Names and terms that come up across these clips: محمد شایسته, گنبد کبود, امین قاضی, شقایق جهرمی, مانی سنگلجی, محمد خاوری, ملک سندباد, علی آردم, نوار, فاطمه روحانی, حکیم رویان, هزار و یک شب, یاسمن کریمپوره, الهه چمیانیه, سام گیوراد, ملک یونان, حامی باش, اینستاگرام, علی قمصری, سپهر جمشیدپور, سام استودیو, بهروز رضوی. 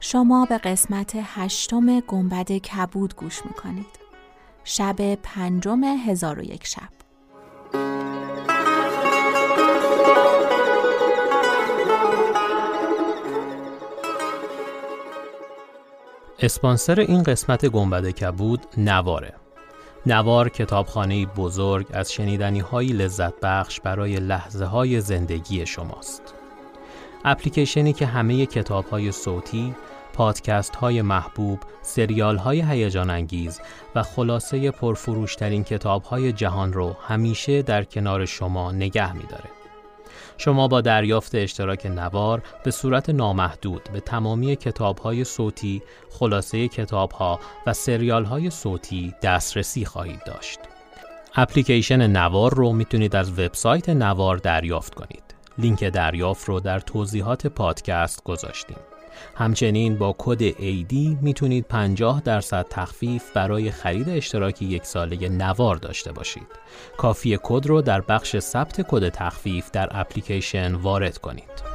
شما به قسمت 8 گنبد کبود گوش میکنید. شب 5 هزار و یک شب. اسپانسر این قسمت گنبد کبود نواره. نوار کتابخانه‌ای بزرگ از شنیدنی‌های لذت بخش برای لحظه‌های زندگی شماست. اپلیکیشنی که همه کتاب‌های صوتی، پادکست‌های محبوب، سریال‌های هیجان‌انگیز و خلاصه پرفروش‌ترین کتاب‌های جهان رو همیشه در کنار شما نگه می‌داره. شما با دریافت اشتراک نوار به صورت نامحدود به تمامی کتاب‌های صوتی، خلاصه کتاب‌ها و سریال‌های صوتی دسترسی خواهید داشت. اپلیکیشن نوار رو می‌تونید از وبسایت نوار دریافت کنید. لینک دریافت رو در توضیحات پادکست گذاشتیم. همچنین با کد AD میتونید 50% تخفیف برای خرید اشتراک 1 ساله نوار داشته باشید. کافیه کد رو در بخش ثبت کد تخفیف در اپلیکیشن وارد کنید.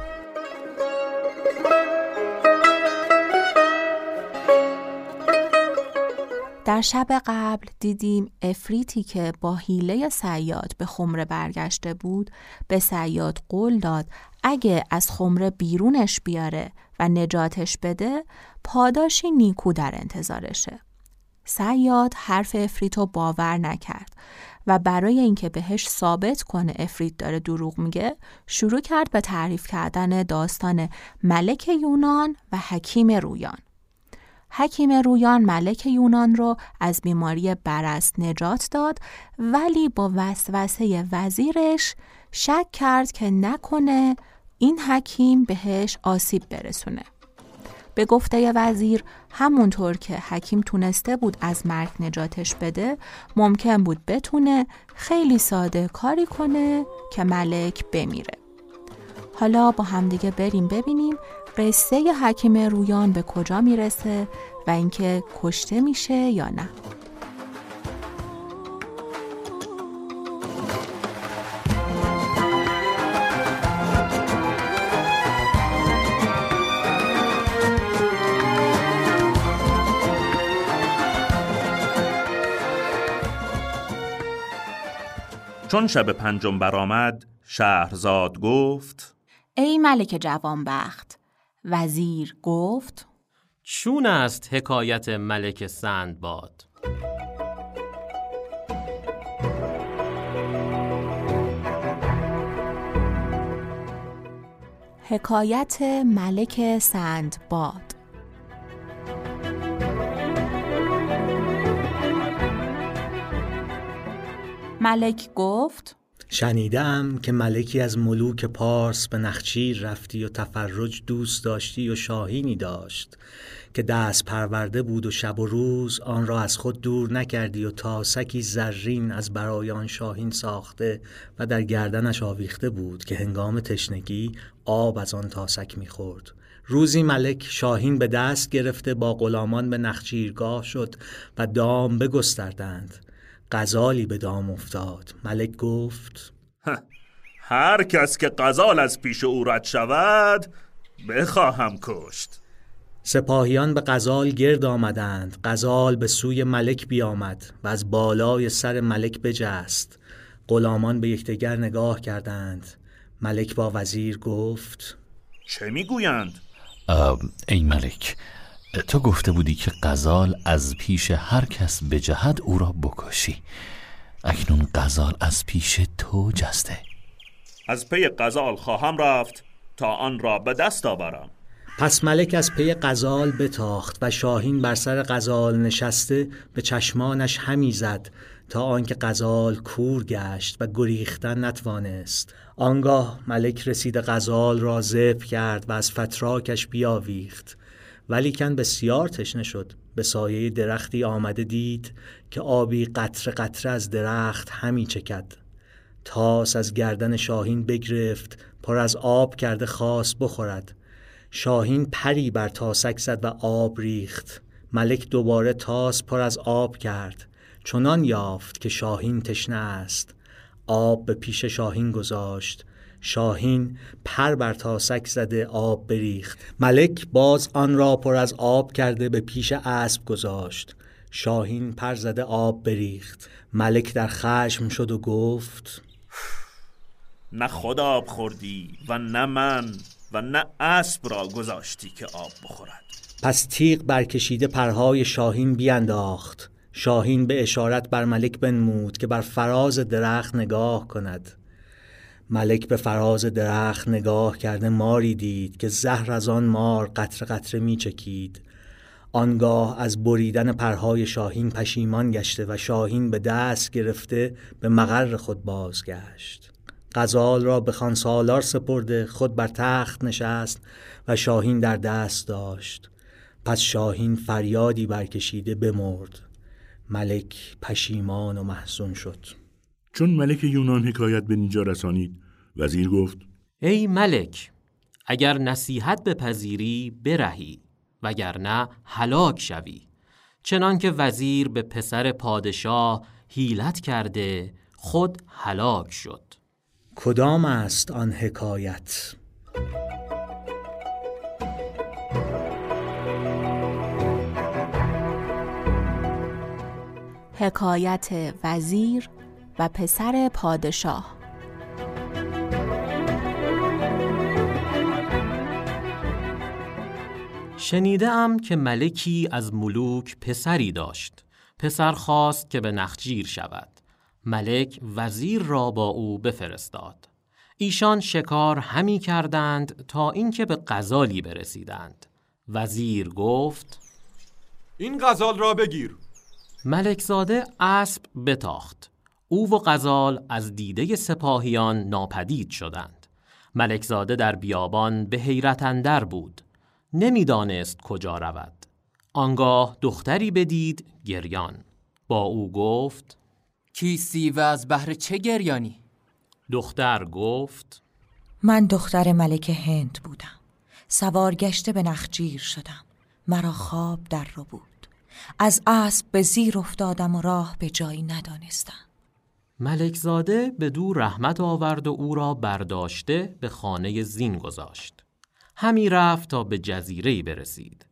در شب قبل دیدیم عفریتی که با حیله صیاد به خمره برگشته بود به صیاد قول داد اگه از خمره بیرونش بیاره و نجاتش بده پاداشی نیکو در انتظارشه. صیاد حرف عفریتو باور نکرد و برای اینکه بهش ثابت کنه عفریت داره دروغ میگه شروع کرد به تعریف کردن داستان ملک یونان و حکیم رویان. حکیم رویان ملک یونان رو از بیماری برص نجات داد ولی با وسوسه وزیرش شک کرد که نکنه این حکیم بهش آسیب برسونه. به گفته وزیر همونطور که حکیم تونسته بود از مرگ نجاتش بده ممکن بود بتونه خیلی ساده کاری کنه که ملک بمیره. حالا با همدیگه بریم ببینیم قصه حکیم رویان به کجا میرسه و اینکه کشته میشه یا نه. چون شب 5 برآمد شهرزاد گفت ای ملک جوانبخت. وزیر گفت چون است حکایت ملک سندباد؟ حکایت ملک سندباد. ملک گفت شنیدم که ملکی از ملوک پارس به نخچیر رفتی و تفرج دوست داشتی و شاهینی داشت که دست پرورده بود و شب و روز آن را از خود دور نکردی و تاسکی زرین از برای آن شاهین ساخته و در گردنش آویخته بود که هنگام تشنگی آب از آن تاسک می‌خورد. روزی ملک شاهین به دست گرفته با غلامان به نخچیرگاه شد و دام بگستردند. غزالی به دام افتاد. ملک گفت هر کس که غزال از پیش او رد شود بخواهم کشت. سپاهیان به غزال گرد آمدند. غزال به سوی ملک بیامد و از بالای سر ملک بجست. غلامان به یکدیگر نگاه کردند. ملک با وزیر گفت چه میگویند؟ ای ملک، تو گفته بودی که غزال از پیش هر کس بجهد او را بکشی. اکنون غزال از پیش تو جسته. از پی غزال خواهم رفت تا آن را به دست آورم. پس ملک از پی غزال بتاخت و شاهین بر سر غزال نشسته به چشمانش همی زد تا آنکه غزال کور گشت و گریختن نتوانست. آنگاه ملک رسید غزال را ذبح کرد و از فتراکش بیاویخت. ولیکن بسیار تشنه شد. به سایه درختی آمده دید که آبی قطره قطره از درخت همی چکد. تاس از گردن شاهین بگرفت، پر از آب کرده خواست بخورد. شاهین پری بر تاسک زد و آب ریخت. ملک دوباره تاس پر از آب کرد، چنان یافت که شاهین تشنه است. آب به پیش شاهین گذاشت، شاهین پر بر تاسک زده آب بریخت. ملک باز آن را پر از آب کرده به پیش اسب گذاشت، شاهین پر زده آب بریخت. ملک در خشم شد و گفت نه خود آب خوردی و نه من و نه اسب را گذاشتی که آب بخورد. پس تیغ برکشیده پرهای شاهین بینداخت. شاهین به اشارت بر ملک بنمود که بر فراز درخت نگاه کند. ملک به فراز درخت نگاه کرده ماری دید که زهر از آن مار قطره قطره می چکید. آنگاه از بریدن پرهای شاهین پشیمان گشته و شاهین به دست گرفته به مقر خود بازگشت. غزال را به خان سالار سپرده، خود بر تخت نشست و شاهین در دست داشت. پس شاهین فریادی برکشیده بمرد. ملک پشیمان و محزون شد. چون ملک یونان حکایت به اینجا رسانید، وزیر گفت ای ملک، اگر نصیحت بپذیری برهی، وگرنه هلاک شوی. چنان که وزیر به پسر پادشاه حیلت کرده، خود هلاک شد. کدام است آن حکایت؟ حکایت وزیر و پسر پادشاه. شنیدم که ملکی از ملوک پسری داشت. پسر خواست که به نخجیر شود. ملک وزیر را با او بفرستاد. ایشان شکار همی کردند تا اینکه به غزالی برسیدند. وزیر گفت این غزال را بگیر. ملک زاده اسب بتاخت. او و غزال از دیده سپاهیان ناپدید شدند. ملک زاده در بیابان به حیرت اندر بود. نمیدانست کجا رود. آنگاه دختری بدید گریان. با او گفت کیستی و از بهر چه گریانی؟ دختر گفت من دختر ملک هند بودم. سوار گشته به نخجیر شدم. مرا خواب در رو بود. از اسب به زیر افتادم و راه به جایی ندانستم. ملک زاده به دو رحمت آورد و او را برداشته به خانه زین گذاشت. همی رفت تا به جزیره‌ای برسید.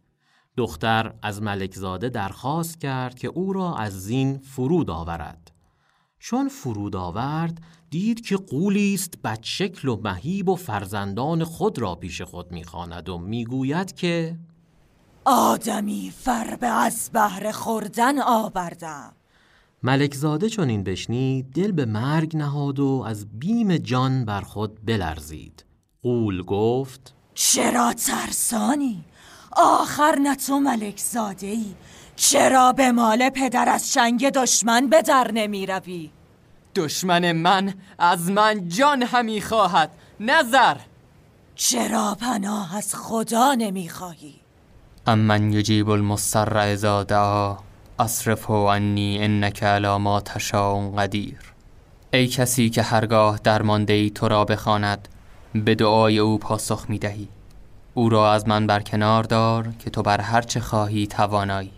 دختر از ملک زاده درخواست کرد که او را از زین فرود آورد. چون فرود آورد، دید که غولی است بدشکل و مهیب و فرزندان خود را پیش خود می‌خواند و می‌گوید که آدمی فربه از بهر خوردن آوردم. ملک زاده چون این بشنید، دل به مرگ نهاد و از بیم جان بر خود بلرزید. غول گفت چرا ترسانی؟ آخر نه تو ملک زاده ای. چرا به مال پدر از چنگ دشمن به در نمی روی؟ دشمن من از من جان همی خواهد. نظر چرا پناه از خدا نمی خواهی؟ امن یجیب المصر اذا دعا اصرفه عنی انک علی ما تشاء قدیر. ای کسی که هرگاه درماندهی تو را بخواند، به دعای او پاسخ میدهی. او را از من برکنار دار که تو بر هر چه خواهی توانایی.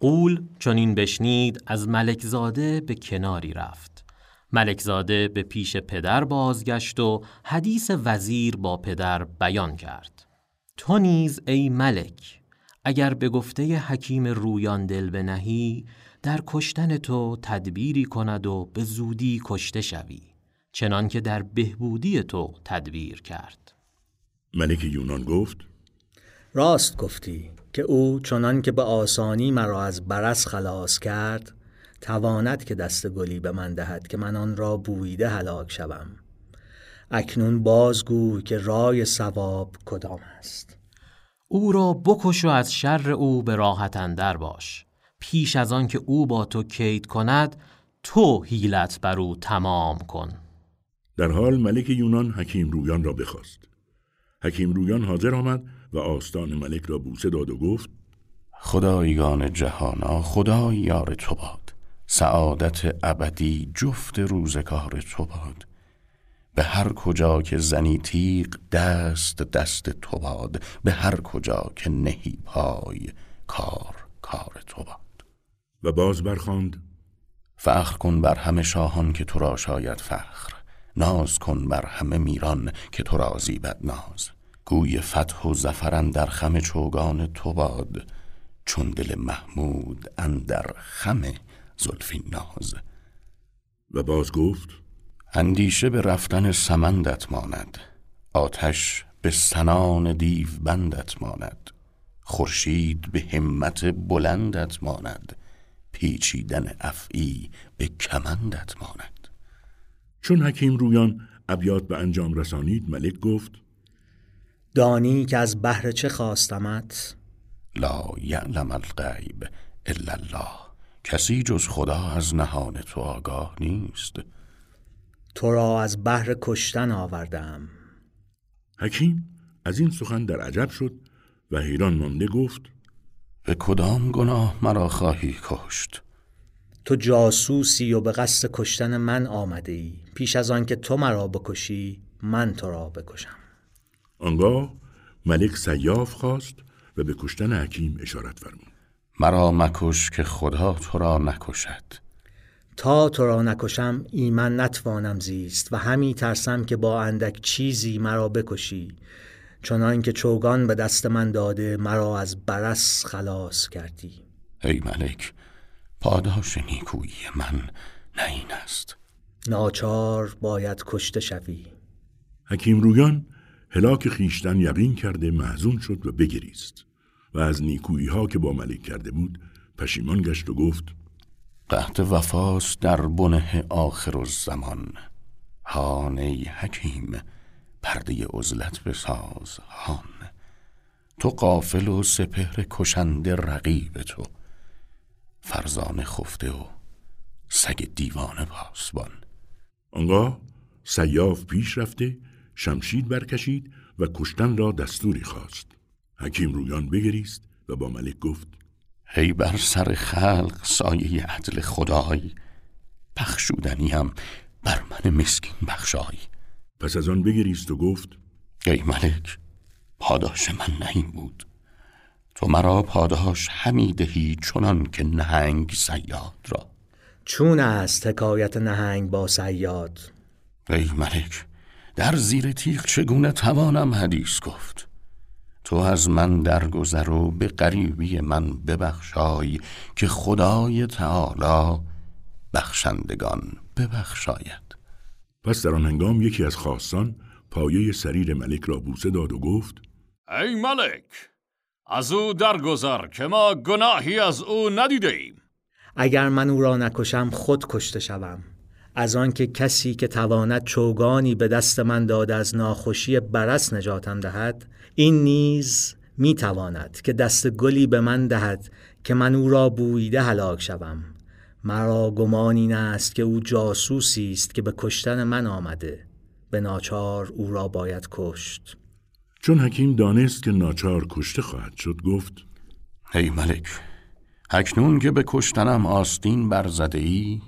قول چون این بشنید، از ملک زاده به کناری رفت. ملک زاده به پیش پدر بازگشت و حدیث وزیر با پدر بیان کرد. تو نیز ای ملک، اگر به گفته حکیم رویان دل بنهی، در کشتن تو تدبیری کند و به زودی کشته شوی، چنان که در بهبودی تو تدبیر کرد. ملک یونان گفت راست گفتی که او چنان که به آسانی مرا از برص خلاص کرد، تواند که دست گلی به من دهد که من آن را بویده هلاک شوم. اکنون بازگوی که رای ثواب کدام است؟ او را بکش و از شر او به راحت اندر باش. پیش از آن که او با تو کید کند، تو حیلت بر او تمام کن. در حال ملک یونان حکیم رویان را بخواست. حکیم رویان حاضر آمد و آستان ملک را بوسه داد و گفت خدایگان جهانا خدای یار تو باد، سعادت ابدی جفت روزگار تو باد. به هر کجا که زنی تیغ دست تو باد، به هر کجا که نهی پای کار تو باد. و باز برخواند: فخر کن بر همه شاهان که تو را شاید فخر، ناز کن بر همه میران که تو را زیبد ناز. گوی فتح و زفرن در خم چوگان تو باد، چون دل محمود اندر خم زلفین ناز. و باز گفت: اندیشه به رفتن سمندت ماند، آتش به سنان دیو بندت ماند، خورشید به همت بلندت ماند، پیچیدن افعی به کمندت ماند. چون حکیم رویان ابیات به انجام رسانید، ملک گفت: دانی که از بهر چه خواستمت؟ لا یعلم الغیب الا الله، کسی جز خدا از نهان تو آگاه نیست. تو را از بهر کشتن آوردم. حکیم از این سخن در عجب شد و حیران مانده گفت: به کدام گناه مرا خواهی کشت؟ تو جاسوسی و به قصد کشتن من آمده ای. پیش از آن که تو مرا بکشی، من تو را بکشم. آنگاه ملک سیاف خواست و به کشتن حکیم اشارت فرمود: مرا مکش که خدا تو را نکشد. تا تو را نکشم ایمن نتوانم زیست و همی ترسم که با اندک چیزی مرا بکشی، چنان که چوگان به دست من داده مرا از برس خلاص کردی. ای ملک، پاداش نیکویی من نه این است. ناچار باید کشته شوی. حکیم رویان هلاک خیشتن یقین کرده محزون شد و بگریست و از نیکویی ها که با ملک کرده بود پشیمان گشت و گفت: قحط وفاست در بنه آخر الزمان، هان ای حکیم پرده عزلت بساز هان. تو غافل و سپهر کشنده رقیب تو، فرزانه خفته و سگ دیوانه پاسبان. آنگاه سیاف پیش رفته شمشید برکشید و کشتن را دستوری خواست. حکیم رویان بگریست و با ملک گفت: هی بر سر خلق سایه عدل خدای، بخشودنی هم بر من مسکین بخشای. پس از آن بگریست و گفت: ای ملک، پاداش من نه این بود. تو مرا پاداش همی دهی چنان که نهنگ صیاد را. چون است حکایت نهنگ با صیاد؟ ای ملک، در زیر تیغ چگونه توانم حدیث گفت؟ تو از من درگذر و به قریبی من ببخشای، که خدای تعالی بخشندگان ببخشاید. پس در آن هنگام یکی از خاصان پایه سریر ملک را بوسه داد و گفت: ای ملک، از او درگذر که ما گناهی از او ندیده ایم. اگر من او را نکشم خود کشته شوم، از آنکه کسی که تواند چوگانی به دست من داده از ناخوشی برس نجاتم دهد، این نیز می تواند که دست گلی به من دهد که من او را بویده هلاک شوم. مرا گمان این است که او جاسوسی است که به کشتن من آمده، به ناچار او را باید کشت. چون حکیم دانست که ناچار کشته خواهد شد، گفت: ای ملک، اکنون که به کشتنم آستین برزده ای،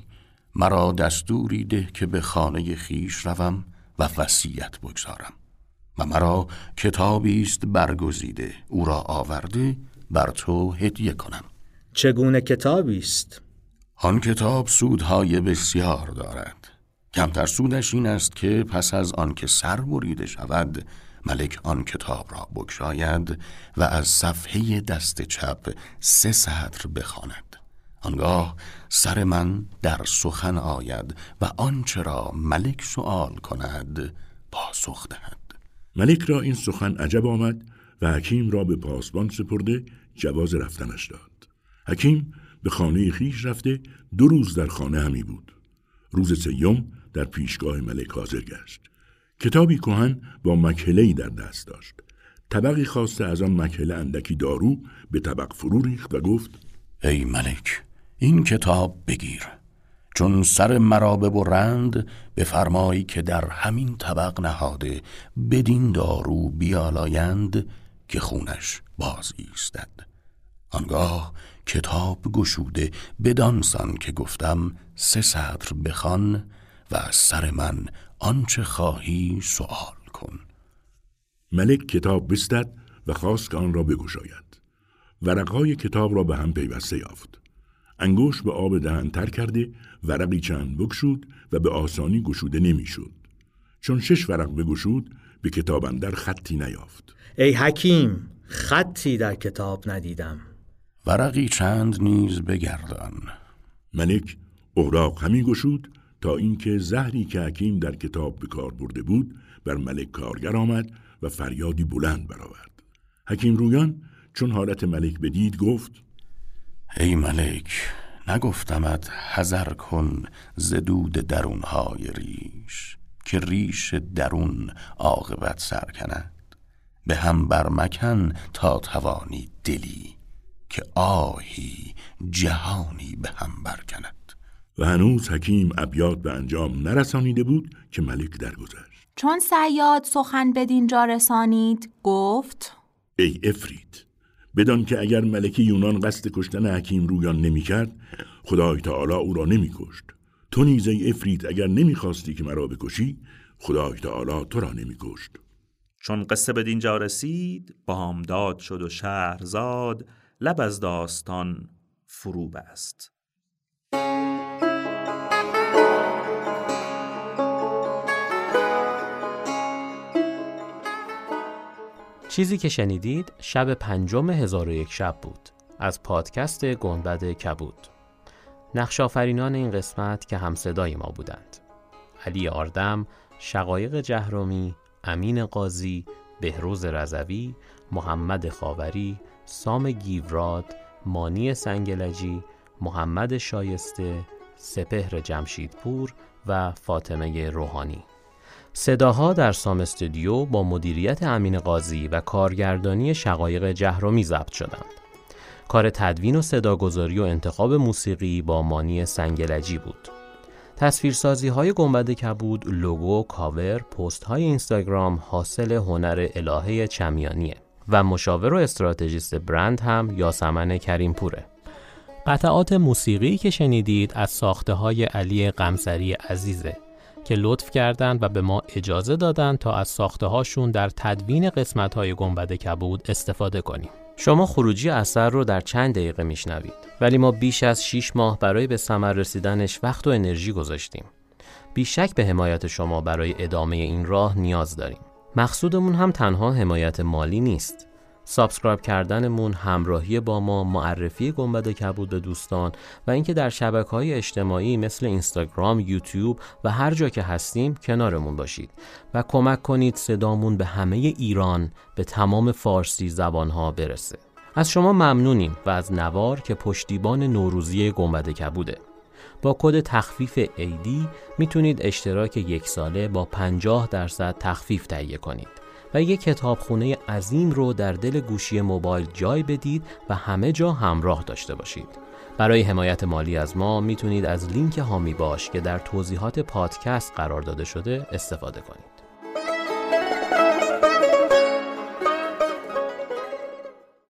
مرا دستوری ده که به خانه خیش روم و وصیت بگذارم، و مرا کتابی است برگزیده، او را آورده بر تو هدیه کنم. چگونه کتابی است؟ آن کتاب سودهای بسیار دارد. کمتر سودش این است که پس از آن که سر بریده شود، ملک آن کتاب را بگشاید و از صفحه دست چپ 3 سطر بخواند. آنگاه سر من در سخن آید و آنچه را ملک سؤال کند پاسخ دهد. ملک را این سخن عجب آمد و حکیم را به پاسبان سپرده جواز رفتنش داد. حکیم به خانه خیش رفته 2 روز در خانه همی بود. روز 3م در پیشگاه ملک حاضر گشت. کتابی کهن با مکهله‌ای در دست داشت. طبقی خواسته از آن مکهله اندکی دارو به طبق فرو ریخت و گفت: ای ملک، این کتاب بگیر. چون سر مرا ببرند، بفرمایی که در همین طبق نهاده بدین دارو بیالایند که خونش باز ایستد. آنگاه کتاب گشوده بدانسان که گفتم 3 سطر بخوان و از سر من آنچه خواهی سؤال کن. ملک کتاب بستد و خواست که آن را بگشاید. ورقهای کتاب را به هم پیوسته یافت. انگوش به آب دهن تر کرده ورقی چند بگشود و به آسانی گشوده نمی شد. چون 6 ورق بگشود به کتاب اندر خطی نیافت. ای حکیم، خطی در کتاب ندیدم. ورقی چند نیز بگردان. ملک اوراق همی گشود تا اینکه زهری که حکیم در کتاب به کار برده بود بر ملک کارگر آمد و فریادی بلند برآورد. حکیم رویان چون حالت ملک بدید گفت: ای ملک، نگفتمت حذر کن ز دود درونهای ریش، که ریش درون عاقبت سر کند. به هم برمکن تا توانی دلی، که آهی جهانی به هم برکند. و هنوز حکیم ابیات به انجام نرسانیده بود که ملک درگذشت. چون صیاد سخن بدین جا رسانید گفت: ای عفریت، بدان که اگر ملک یونان قصد کشتن حکیم رویان نمی کرد، خدای تعالی او را نمی کشت. تو نیز ای عفریت اگر نمی خواستی که مرا بکشی، خدای تعالی تو را نمی کشت. چون قصه بدین جا رسید بامداد شد و شهرزاد لب از داستان فرو بست. چیزی که شنیدید شب 5 هزار و یک شب بود از پادکست گنبد کبود. نقش‌آفرینان این قسمت که همصدای ما بودند: علی آردم، شقایق جهرمی، امین قاضی، بهروز رضوی، محمد خاوری، سام گیوراد، مانی سنگلجی، محمد شایسته، سپهر جمشیدپور و فاطمه روحانی. صداها در سام استودیو با مدیریت امین قاضی و کارگردانی شقایق جهرمی ضبط شدند. کار تدوین و صداگذاری و انتخاب موسیقی با مانی سنگلجی بود. تصویرسازی های گنبد کبود، لوگو، کاور، پست های اینستاگرام حاصل هنر الهه چمیانیه و مشاور و استراتژیست برند هم یاسمن کریمپوره. قطعات موسیقی که شنیدید از ساخته های علی قمصری عزیزه که لطف کردند و به ما اجازه دادند تا از ساخته هاشون در تدوین قسمت های گنبد کبود استفاده کنیم. شما خروجی اثر رو در چند دقیقه میشنوید، ولی ما بیش از 6 ماه برای به ثمر رسیدنش وقت و انرژی گذاشتیم. بیشک به حمایت شما برای ادامه این راه نیاز داریم. مقصودمون هم تنها حمایت مالی نیست. سابسکرایب کردنمون، همراهی با ما، معرفی گنبد کبود به دوستان و اینکه در شبکه‌های اجتماعی مثل اینستاگرام، یوتیوب و هر جا که هستیم کنارمون باشید و کمک کنید صدامون به همه ایران، به تمام فارسی زبان‌ها برسه. از شما ممنونیم و از نوار که پشتیبان نوروزی گنبد کبوده. با کد تخفیف AD میتونید اشتراک 1 ساله با 50% تخفیف تهیه کنید و یک کتابخونه عظیم رو در دل گوشی موبایل جای بدید و همه جا همراه داشته باشید. برای حمایت مالی از ما میتونید از لینک هامی باش که در توضیحات پادکست قرار داده شده استفاده کنید.